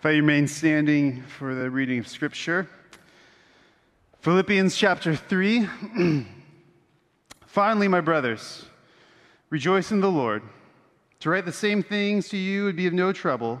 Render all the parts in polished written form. If I remain standing for the reading of Scripture, Philippians chapter 3. Finally, my brothers, rejoice in the Lord. To write the same things to you would be of no trouble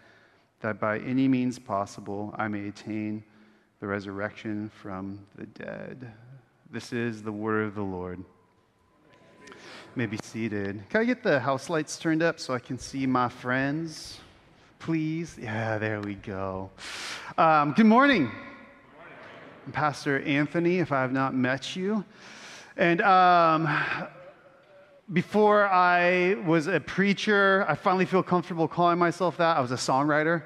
that by any means possible I may attain the resurrection from the dead. This is the word of the Lord. You may be seated. Can I get the house lights turned up so I can see my friends, please? Yeah, there we go. Good morning. Good morning. I'm Pastor Anthony, if I have not met you. And before I was a preacher, I finally feel comfortable calling myself that. I was a songwriter.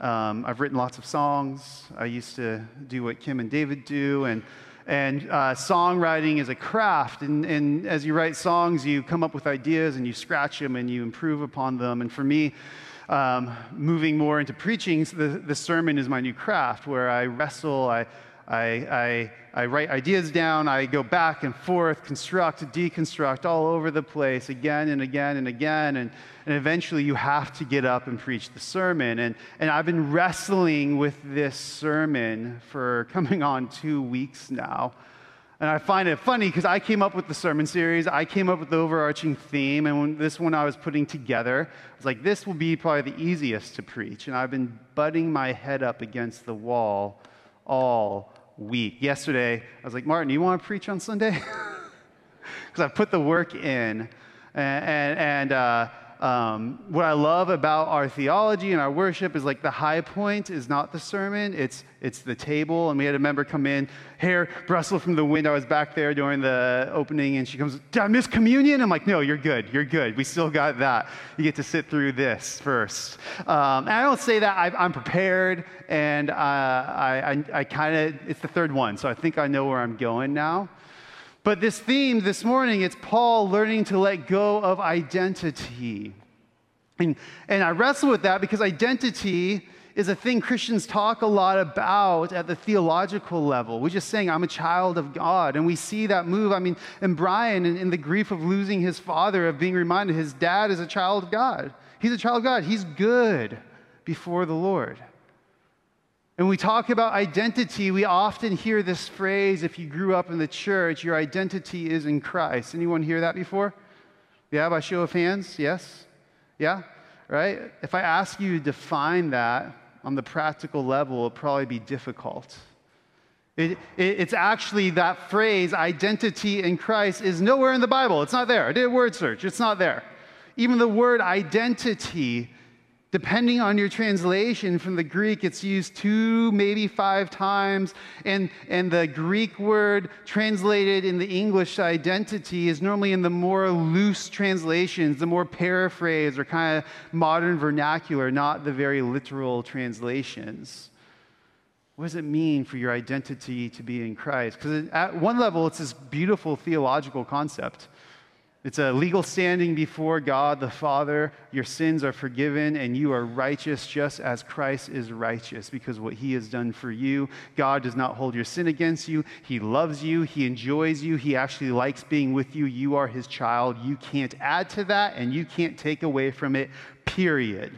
I've written lots of songs. I used to do what Kim and David do, and songwriting is a craft. And as you write songs, you come up with ideas and you scratch them and you improve upon them. And for me, moving more into preaching, the sermon is my new craft, where I wrestle. I write ideas down, I go back and forth, construct, deconstruct, all over the place, again and again and again, and eventually you have to get up and preach the sermon. And I've been wrestling with this sermon for coming on 2 weeks now. And I find it funny because I came up with the sermon series, I came up with the overarching theme, and when this one I was putting together, I was like, this will be probably the easiest to preach. And I've been butting my head up against the wall all week. Yesterday, I was like, Martin, you want to preach on Sunday? Because I put the work in. And what I love about our theology and our worship is, like, the high point is not the sermon, it's the table. And we had a member come in, hair bristled from the wind. I was back there during the opening, and she comes, "Did I miss communion?" I'm like, "No, you're good. We still got that. You get to sit through this first." And I don't say that. I'm prepared, and I kind of, it's the third one, so I think I know where I'm going now. But this theme this morning, it's Paul learning to let go of identity. And I wrestle with that because identity is a thing Christians talk a lot about at the theological level. We're just saying, I'm a child of God. And we see that move. I mean, and Brian, in the grief of losing his father, of being reminded his dad is a child of God. He's a child of God. He's good before the Lord. When we talk about identity, we often hear this phrase, if you grew up in the church, your identity is in Christ. Anyone hear that before? Yeah, by show of hands? Yes? Yeah? Right? If I ask you to define that on the practical level, it'll probably be difficult. It's actually that phrase, identity in Christ, is nowhere in the Bible. It's not there. I did a word search. It's not there. Even the word identity, depending on your translation from the Greek, it's used 2, maybe 5 times. And the Greek word translated in the English identity is normally in the more loose translations, the more paraphrase or kind of modern vernacular, not the very literal translations. What does it mean for your identity to be in Christ? Because at one level, it's this beautiful theological concept. It's a legal standing before God the Father. Your sins are forgiven and you are righteous just as Christ is righteous because what he has done for you. God does not hold your sin against you. He loves you. He enjoys you. He actually likes being with you. You are his child. You can't add to that and you can't take away from it, period.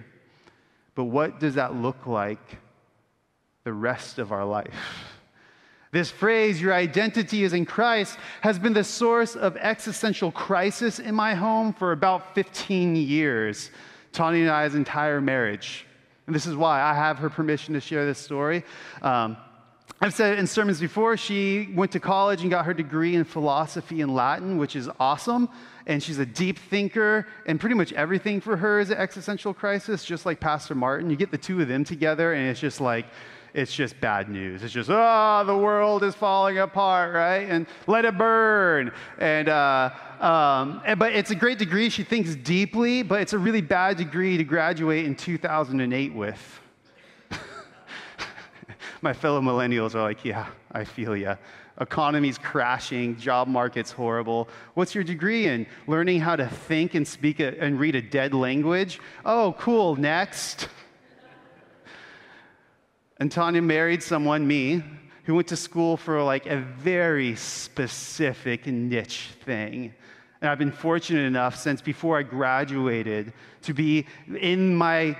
But what does that look like the rest of our life? This phrase, your identity is in Christ, has been the source of existential crisis in my home for about 15 years, Tawny and I's entire marriage. And this is why I have her permission to share this story. I've said it in sermons before. She went to college and got her degree in philosophy and Latin, which is awesome. And she's a deep thinker, and pretty much everything for her is an existential crisis, just like Pastor Martin. You get the two of them together, and it's just like, it's just bad news. It's just, the world is falling apart, right? And let it burn. And but it's a great degree. She thinks deeply, but it's a really bad degree to graduate in 2008 with. My fellow millennials are like, yeah, I feel ya. Economy's crashing, job market's horrible. What's your degree in? Learning how to think and speak and read a dead language? Oh, cool, next. And Tanya married someone, me, who went to school for like a very specific niche thing. And I've been fortunate enough since before I graduated to be in my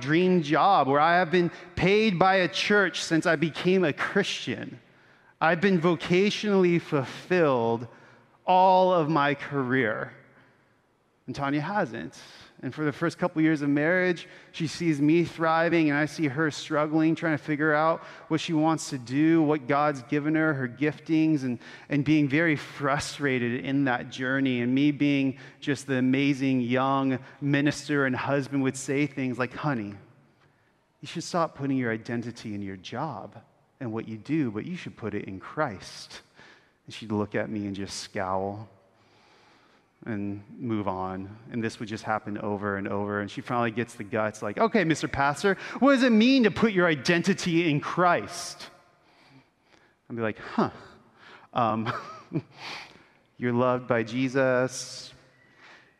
dream job where I have been paid by a church since I became a Christian. I've been vocationally fulfilled all of my career. And Tanya hasn't. And for the first couple years of marriage, she sees me thriving and I see her struggling, trying to figure out what she wants to do, what God's given her, her giftings, and being very frustrated in that journey. And me being just the amazing young minister and husband would say things like, honey, you should stop putting your identity in your job and what you do, but you should put it in Christ. And she'd look at me and just scowl and move on. And this would just happen over and over. And she finally gets the guts like, okay, Mr. Pastor, what does it mean to put your identity in Christ? I'd be like, you're loved by Jesus.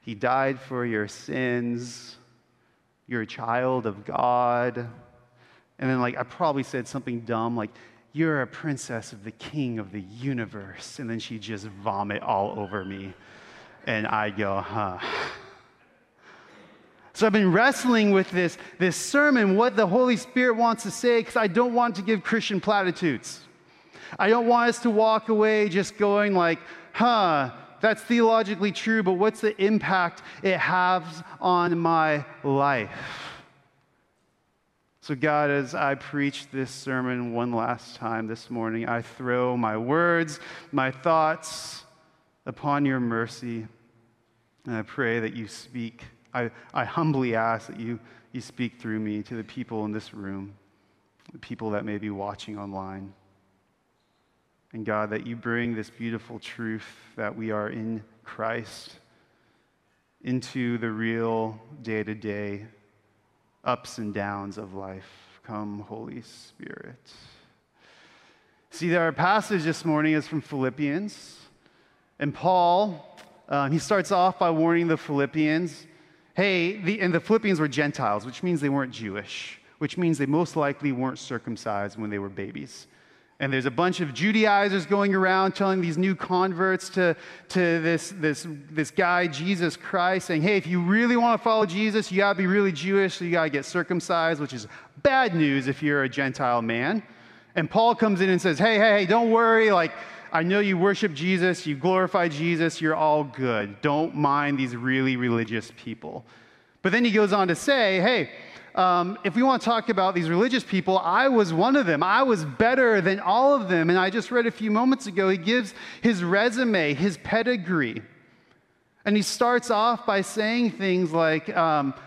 He died for your sins. You're a child of God. And then I probably said something dumb like, you're a princess of the King of the universe. And then she'd just vomit all over me. And I go, So I've been wrestling with this sermon, what the Holy Spirit wants to say, because I don't want to give Christian platitudes. I don't want us to walk away just going like, that's theologically true, but what's the impact it has on my life? So God, as I preach this sermon one last time this morning, I throw my words, my thoughts, upon your mercy, and I pray that you speak. I humbly ask that you speak through me to the people in this room, the people that may be watching online. And God, that you bring this beautiful truth that we are in Christ into the real day-to-day ups and downs of life. Come, Holy Spirit. See, our passage this morning is from Philippians. And Paul, he starts off by warning the Philippians. Hey, and the Philippians were Gentiles, which means they weren't Jewish, which means they most likely weren't circumcised when they were babies. And there's a bunch of Judaizers going around telling these new converts to this guy, Jesus Christ, saying, hey, if you really want to follow Jesus, you got to be really Jewish, so you got to get circumcised, which is bad news if you're a Gentile man. And Paul comes in and says, hey, don't worry, I know you worship Jesus, you glorify Jesus, you're all good. Don't mind these really religious people. But then he goes on to say, hey, if we want to talk about these religious people, I was one of them. I was better than all of them. And I just read a few moments ago, he gives his resume, his pedigree. And he starts off by saying things like, I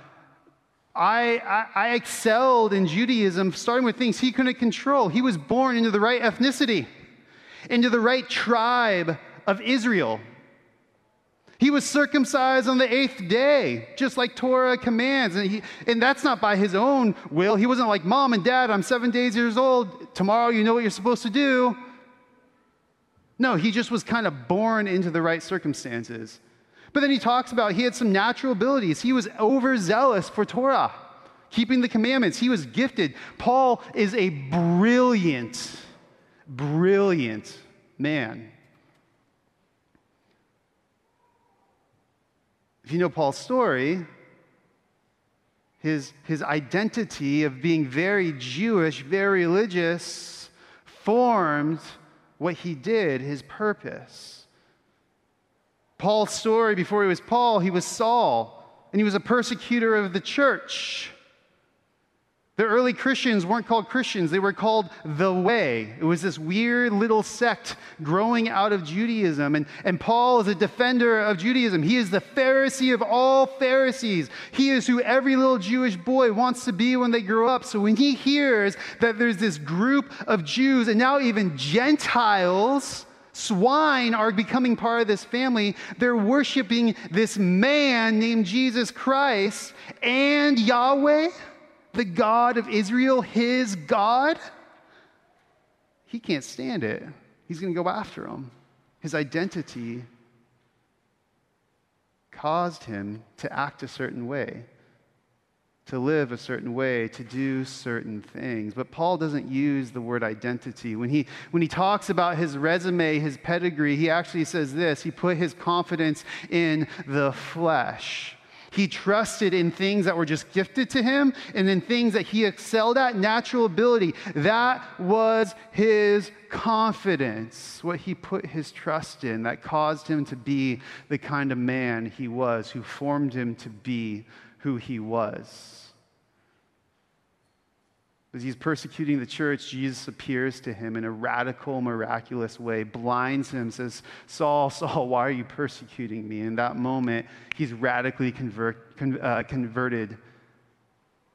excelled in Judaism, starting with things he couldn't control. He was born into the right ethnicity, into the right tribe of Israel. He was circumcised on the eighth day, just like Torah commands. And that's not by his own will. He wasn't like, Mom and Dad, I'm 7 days years old. Tomorrow you know what you're supposed to do. No, he just was kind of born into the right circumstances. But then he talks about he had some natural abilities. He was overzealous for Torah, keeping the commandments. He was gifted. Paul is a brilliant, brilliant man. If you know Paul's story, his identity of being very Jewish, very religious, formed what he did, his purpose. Paul's story, before he was Paul, he was Saul, and he was a persecutor of the church. The early Christians weren't called Christians. They were called the Way. It was this weird little sect growing out of Judaism, and Paul is a defender of Judaism. He is the Pharisee of all Pharisees. He is who every little Jewish boy wants to be when they grow up. So when he hears that there's this group of Jews, and now even Gentiles, swine, are becoming part of this family, they're worshiping this man named Jesus Christ and Yahweh, the God of Israel, his God. He can't stand it. He's going to go after him. His identity caused him to act a certain way, to live a certain way, to do certain things. But Paul doesn't use the word identity. When he talks about his resume, his pedigree, he actually says this: he put his confidence in the flesh. He trusted in things that were just gifted to him and in things that he excelled at, natural ability. That was his confidence, what he put his trust in, that caused him to be the kind of man he was, who formed him to be who he was. As he's persecuting the church, Jesus appears to him in a radical, miraculous way, blinds him, says, "Saul, Saul, why are you persecuting me?" In that moment, he's radically converted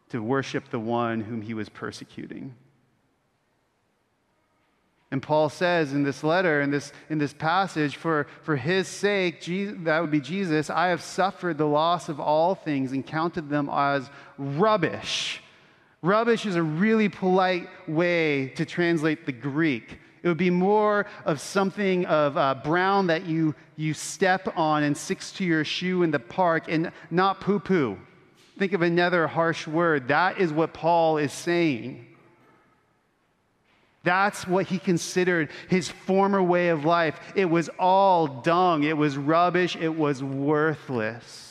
to worship the one whom he was persecuting. And Paul says in this letter, in this passage, for his sake, Jesus, that would be Jesus, I have suffered the loss of all things and counted them as rubbish. Rubbish is a really polite way to translate the Greek. It would be more of something of brown that you step on and sticks to your shoe in the park, and not poo-poo. Think of another harsh word. That is what Paul is saying. That's what he considered his former way of life. It was all dung. It was rubbish. It was worthless.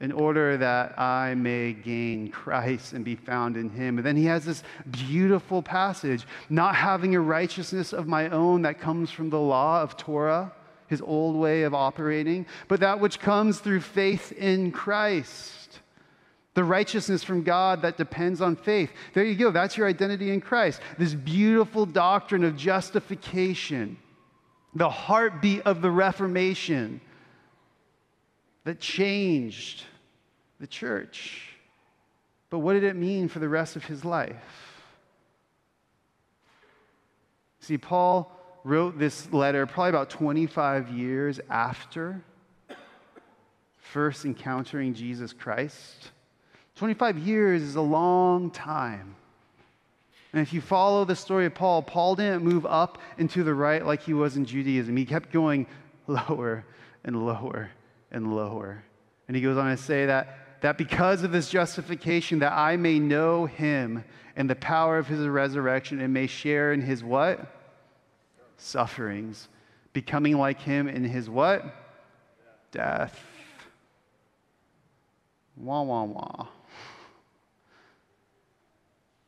In order that I may gain Christ and be found in him. And then he has this beautiful passage, not having a righteousness of my own that comes from the law of Torah, his old way of operating, but that which comes through faith in Christ. The righteousness from God that depends on faith. There you go. That's your identity in Christ. This beautiful doctrine of justification, the heartbeat of the Reformation that changed the church. But what did it mean for the rest of his life? See, Paul wrote this letter probably about 25 years after first encountering Jesus Christ. 25 years is a long time. And if you follow the story of Paul, Paul didn't move up and to the right like he was in Judaism. He kept going lower and lower and lower. And he goes on to say that because of this justification, that I may know him and the power of his resurrection and may share in his what? Sufferings. Becoming like him in his what? Death. Wah, wah, wah.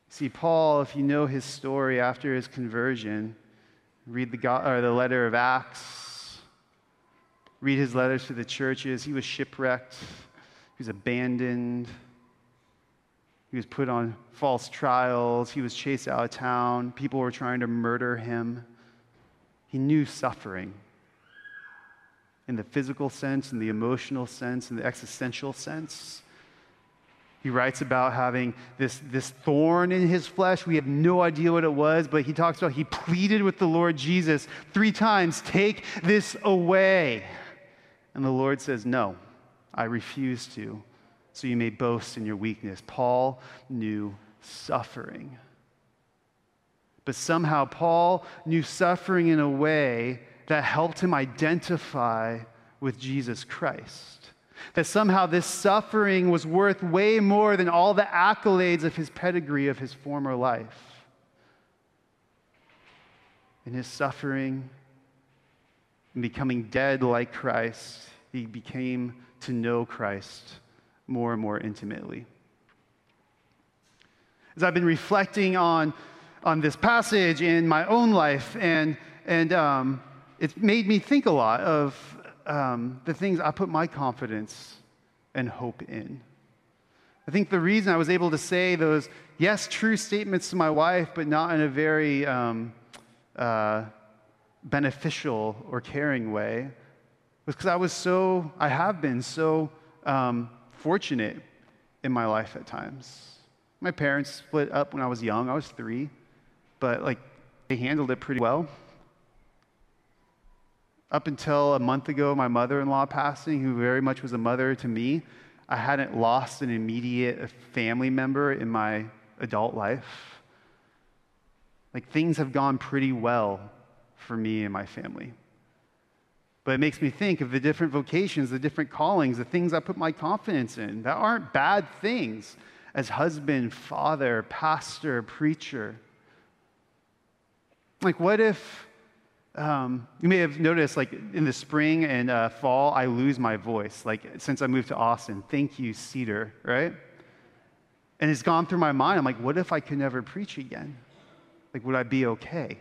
See, Paul, if you know his story after his conversion, read the letter of Acts, read his letters to the churches. He was shipwrecked. He was abandoned. He was put on false trials. He was chased out of town. People were trying to murder him. He knew suffering in the physical sense, in the emotional sense, in the existential sense. He writes about having this thorn in his flesh. We have no idea what it was, but he talks about he pleaded with the Lord Jesus 3 times, take this away. And the Lord says, no, I refuse to, so you may boast in your weakness. Paul knew suffering. But somehow Paul knew suffering in a way that helped him identify with Jesus Christ. That somehow this suffering was worth way more than all the accolades of his pedigree of his former life. In his suffering and becoming dead like Christ, he became to know Christ more and more intimately. As I've been reflecting on this passage in my own life, and it's made me think a lot of the things I put my confidence and hope in. I think the reason I was able to say those, yes, true statements to my wife, but not in a very beneficial or caring way, was because I have been so fortunate in my life at times. My parents split up when I was young. I was 3, but they handled it pretty well. Up until a month ago, my mother-in-law passing, who very much was a mother to me, I hadn't lost an immediate family member in my adult life. Things have gone pretty well for me and my family. But it makes me think of the different vocations, the different callings, the things I put my confidence in that aren't bad things as husband, father, pastor, preacher. What if... you may have noticed, in the spring and fall, I lose my voice. Since I moved to Austin, thank you, Cedar, right? And it's gone through my mind. I'm what if I could never preach again? Would I be okay?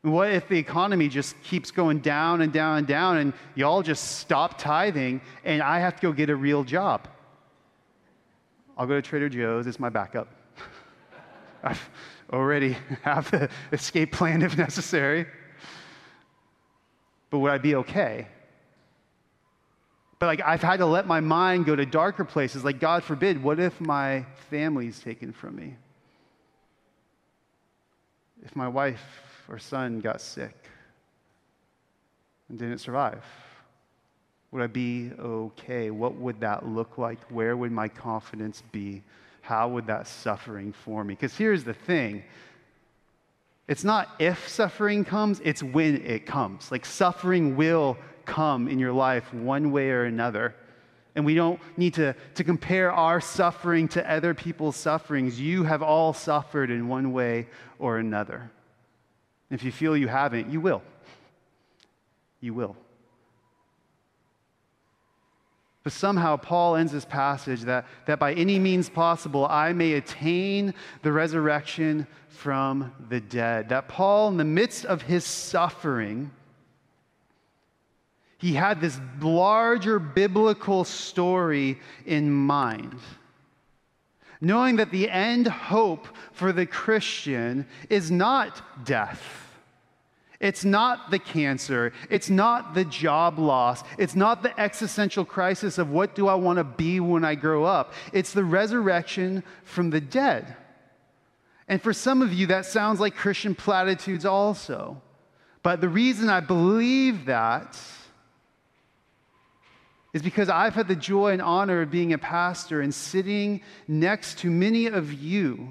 What if the economy just keeps going down and down and down, and y'all just stop tithing, and I have to go get a real job? I'll go to Trader Joe's. It's my backup. I've already have the escape plan if necessary. But would I be okay? But I've had to let my mind go to darker places. God forbid, what if my family's taken from me? If my wife or son got sick and didn't survive, would I be okay? What would that look like? Where would my confidence be? How would that suffering for me? Because here's the thing. It's not if suffering comes, it's when it comes. Suffering will come in your life one way or another. And we don't need to compare our suffering to other people's sufferings. You have all suffered in one way or another. If you feel you haven't, you will. You will. But somehow Paul ends this passage that by any means possible I may attain the resurrection from the dead. That Paul, in the midst of his suffering, he had this larger biblical story in mind, knowing that the end hope for the Christian is not death. It's not the cancer. It's not the job loss. It's not the existential crisis of what do I want to be when I grow up. It's the resurrection from the dead. And for some of you, that sounds like Christian platitudes also. But the reason I believe that is because I've had the joy and honor of being a pastor and sitting next to many of you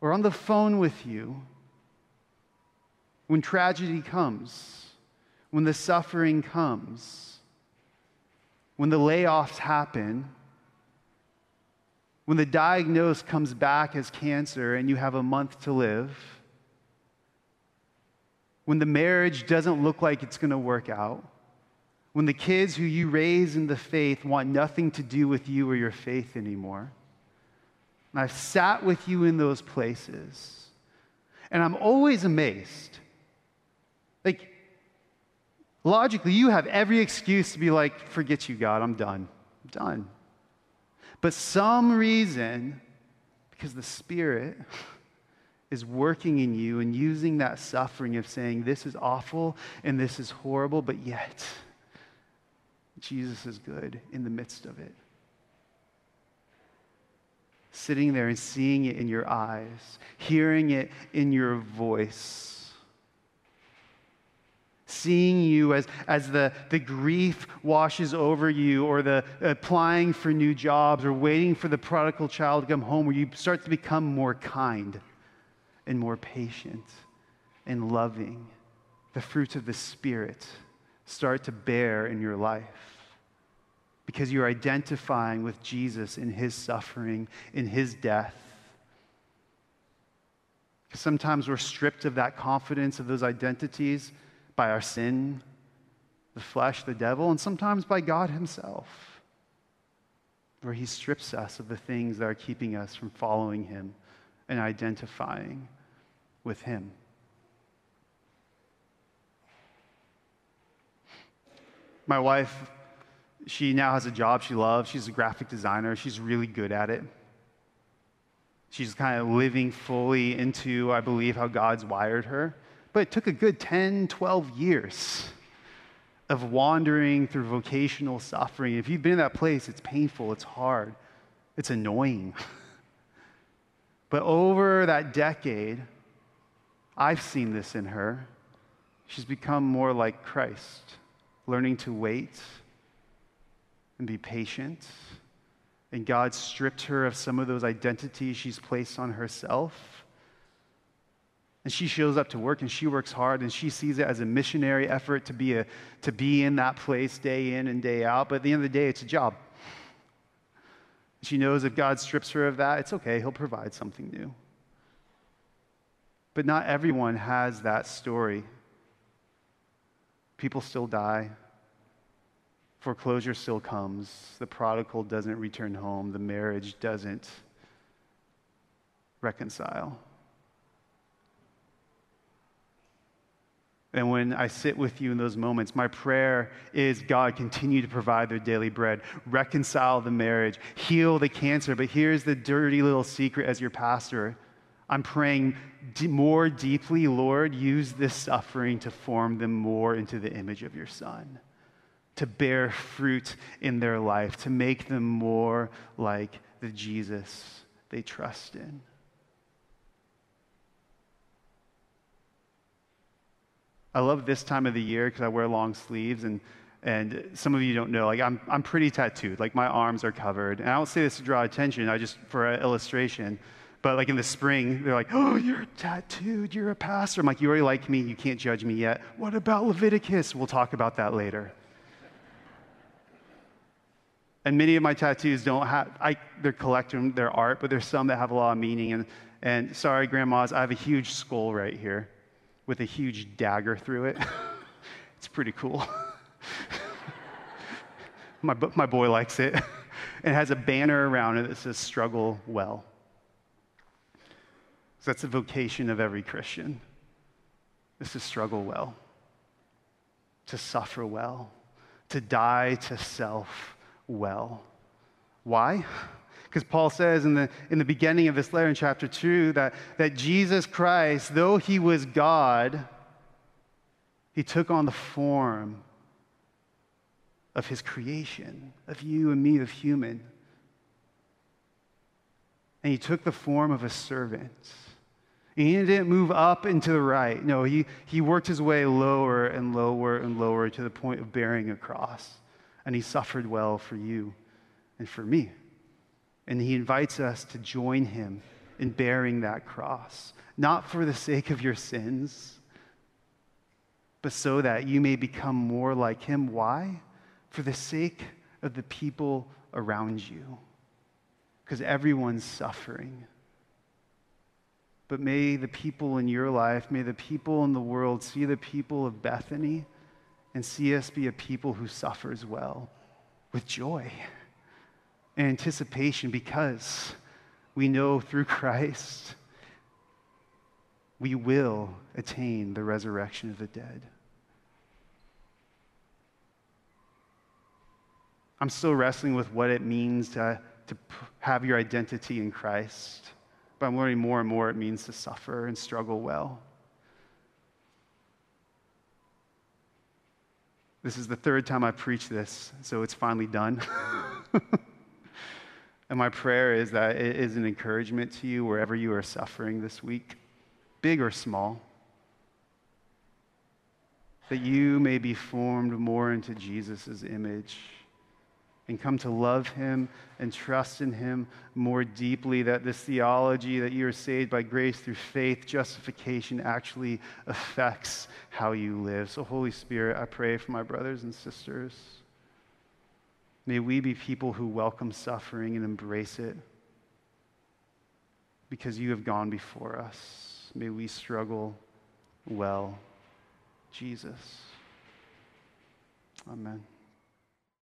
or on the phone with you when tragedy comes, when the suffering comes, when the layoffs happen, when the diagnosis comes back as cancer and you have a month to live, when the marriage doesn't look like it's going to work out, when the kids who you raise in the faith want nothing to do with you or your faith anymore. And I've sat with you in those places, and I'm always amazed. Logically, you have every excuse to be forget you, God, I'm done. I'm done. But some reason, because the Spirit is working in you and using that suffering of saying, this is awful and this is horrible, but yet, Jesus is good in the midst of it. Sitting there and seeing it in your eyes, hearing it in your voice. Seeing you as the grief washes over you, or the applying for new jobs, or waiting for the prodigal child to come home, where you start to become more kind and more patient and loving the fruit of the Spirit start to bear in your life, because you're identifying with Jesus in his suffering, in his death. Sometimes we're stripped of that confidence, of those identities, by our sin, the flesh, the devil, and sometimes by God himself, where he strips us of the things that are keeping us from following him and identifying with him. My wife, she now has a job she loves. She's a graphic designer. She's really good at it. She's kind of living fully into, I believe, how God's wired her. But it took a good 10, 12 years of wandering through vocational suffering. If you've been in that place, it's painful, it's hard, it's annoying. But over that decade, I've seen this in her. She's become more like Christ, learning to wait and be patient. And God stripped her of some of those identities she's placed on herself. And she shows up to work, and she works hard, and she sees it as a missionary effort to be in that place day in and day out. But at the end of the day, it's a job. She knows if God strips her of that, it's okay. He'll provide something new. But not everyone has that story. People still die. Foreclosure still comes. The prodigal doesn't return home. The marriage doesn't reconcile. And when I sit with you in those moments, my prayer is, God, continue to provide their daily bread. Reconcile the marriage. Heal the cancer. But here's the dirty little secret as your pastor. I'm praying more deeply, Lord, use this suffering to form them more into the image of your Son, to bear fruit in their life, to make them more like the Jesus they trust in. I love this time of the year because I wear long sleeves, and some of you don't know, like I'm pretty tattooed, like my arms are covered. And I don't say this to draw attention, I just for illustration. But like in the spring, they're like, oh, you're tattooed, you're a pastor. I'm like, you already like me, you can't judge me yet. What about Leviticus? We'll talk about that later. And many of my tattoos don't have, they're collecting their art, but there's some that have a lot of meaning. And sorry, grandmas, I have a huge skull right here with a huge dagger through it. It's pretty cool. My boy likes it. It has a banner around it that says, struggle well. So that's the vocation of every Christian, is to struggle well, to suffer well, to die to self well. Why? Because Paul says in the beginning of this letter in chapter 2 that Jesus Christ, though he was God, he took on the form of his creation, of you and me, of human. And he took the form of a servant. And he didn't move up and to the right. No, he worked his way lower and lower and lower to the point of bearing a cross. And he suffered well for you and for me. And he invites us to join him in bearing that cross, not for the sake of your sins, but so that you may become more like him. Why? For the sake of the people around you, because everyone's suffering. But may the people in your life, may the people in the world see the people of Bethany and see us be a people who suffers well with joy and anticipation, because we know through Christ we will attain the resurrection of the dead. I'm still wrestling with what it means to have your identity in Christ, but I'm learning more and more it means to suffer and struggle well. This is the third time I've preached this, so it's finally done. And my prayer is that it is an encouragement to you wherever you are suffering this week, big or small, that you may be formed more into Jesus' image, and come to love him and trust in him more deeply, that this theology that you are saved by grace through faith, justification, actually affects how you live. So Holy Spirit, I pray for my brothers and sisters. May we be people who welcome suffering and embrace it because you have gone before us. May we struggle well, Jesus. Amen.